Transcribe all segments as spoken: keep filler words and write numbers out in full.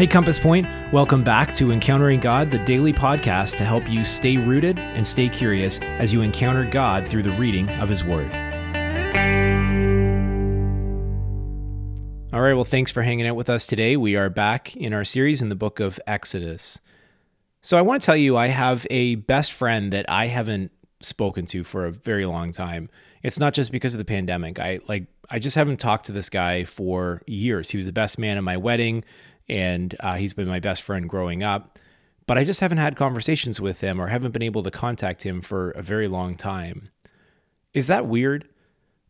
Hey Compass Point, welcome back to Encountering God, the daily podcast to help you stay rooted and stay curious as you encounter God through the reading of His Word. All right, well, thanks for hanging out with us today. We are back in our series in the book of Exodus. So I want to tell you, I have a best friend that I haven't spoken to for a very long time. It's not just because of the pandemic. I like I just haven't talked to this guy for years. He was the best man at my wedding. And uh, he's been my best friend growing up, but I just haven't had conversations with him or haven't been able to contact him for a very long time. Is that weird?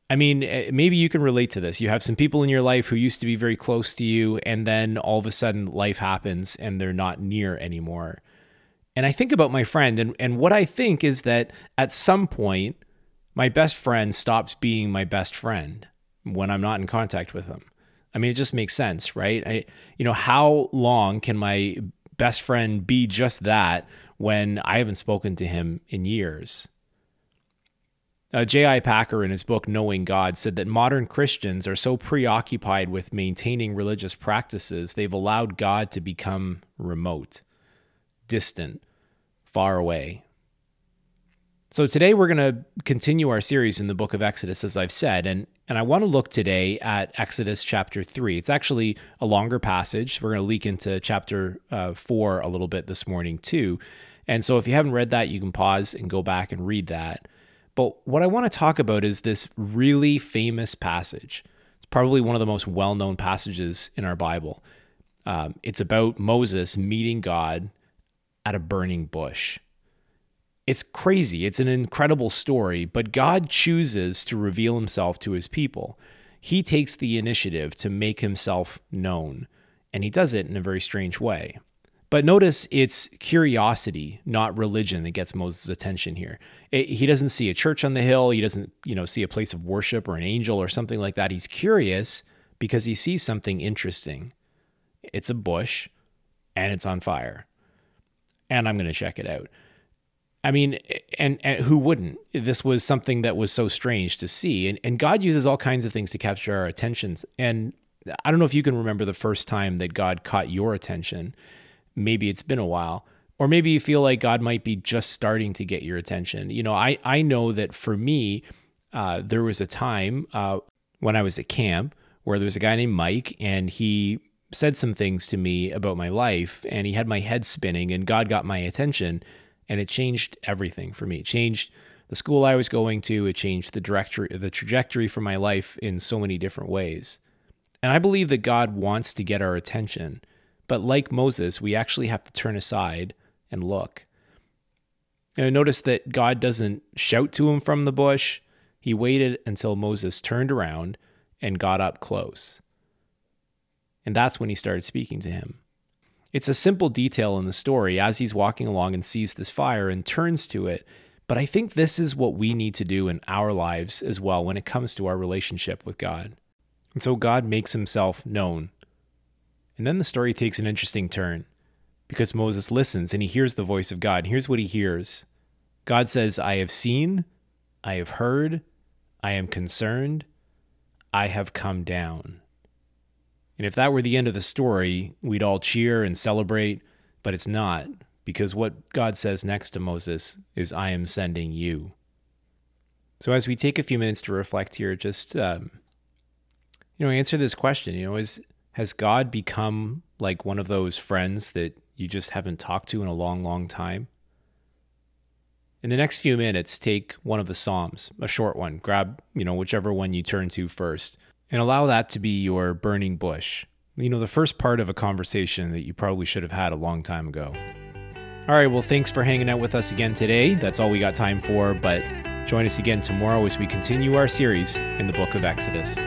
I mean, maybe you can relate to this. You have some people in your life who used to be very close to you, and then all of a sudden life happens and they're not near anymore. And I think about my friend, and, and what I think is that at some point, my best friend stops being my best friend when I'm not in contact with him. I mean, it just makes sense, right? I, you know, how long can my best friend be just that when I haven't spoken to him in years? Uh, J I Packer, in his book, Knowing God, said that modern Christians are so preoccupied with maintaining religious practices, they've allowed God to become remote, distant, far away. So today we're going to continue our series in the book of Exodus, as I've said, and, and I want to look today at Exodus chapter three. It's actually a longer passage. We're going to leak into chapter uh, four a little bit this morning too. And so if you haven't read that, you can pause and go back and read that. But what I want to talk about is this really famous passage. It's probably one of the most well-known passages in our Bible. Um, it's about Moses meeting God at a burning bush. It's crazy. It's an incredible story, but God chooses to reveal himself to his people. He takes the initiative to make himself known, and he does it in a very strange way. But notice it's curiosity, not religion, that gets Moses' attention here. It, he doesn't see a church on the hill. He doesn't, you know, see a place of worship or an angel or something like that. He's curious because he sees something interesting. It's a bush, and it's on fire, and I'm going to check it out. I mean, and, and who wouldn't? This was something that was so strange to see. And, and God uses all kinds of things to capture our attentions. And I don't know if you can remember the first time that God caught your attention. Maybe it's been a while, or maybe you feel like God might be just starting to get your attention. You know, I, I know that for me, uh, there was a time uh, when I was at camp where there was a guy named Mike, and he said some things to me about my life, and he had my head spinning, and God got my attention. And it changed everything for me. It changed the school I was going to. It changed the directory, the trajectory for my life in so many different ways. And I believe that God wants to get our attention. But like Moses, we actually have to turn aside and look. You know, notice that God doesn't shout to him from the bush. He waited until Moses turned around and got up close. And that's when he started speaking to him. It's a simple detail in the story as he's walking along and sees this fire and turns to it. But I think this is what we need to do in our lives as well when it comes to our relationship with God. And so God makes himself known. And then the story takes an interesting turn because Moses listens and he hears the voice of God. Here's what he hears. God says, "I have seen, I have heard, I am concerned, I have come down." And if that were the end of the story, we'd all cheer and celebrate, but it's not, because what God says next to Moses is, "I am sending you." So as we take a few minutes to reflect here, just, um, you know, answer this question, you know, is, has God become like one of those friends that you just haven't talked to in a long, long time? In the next few minutes, take one of the Psalms, a short one, grab, you know, whichever one you turn to first. And allow that to be your burning bush. You know, the first part of a conversation that you probably should have had a long time ago. All right, well, thanks for hanging out with us again today. That's all we got time for, but join us again tomorrow as we continue our series in the book of Exodus.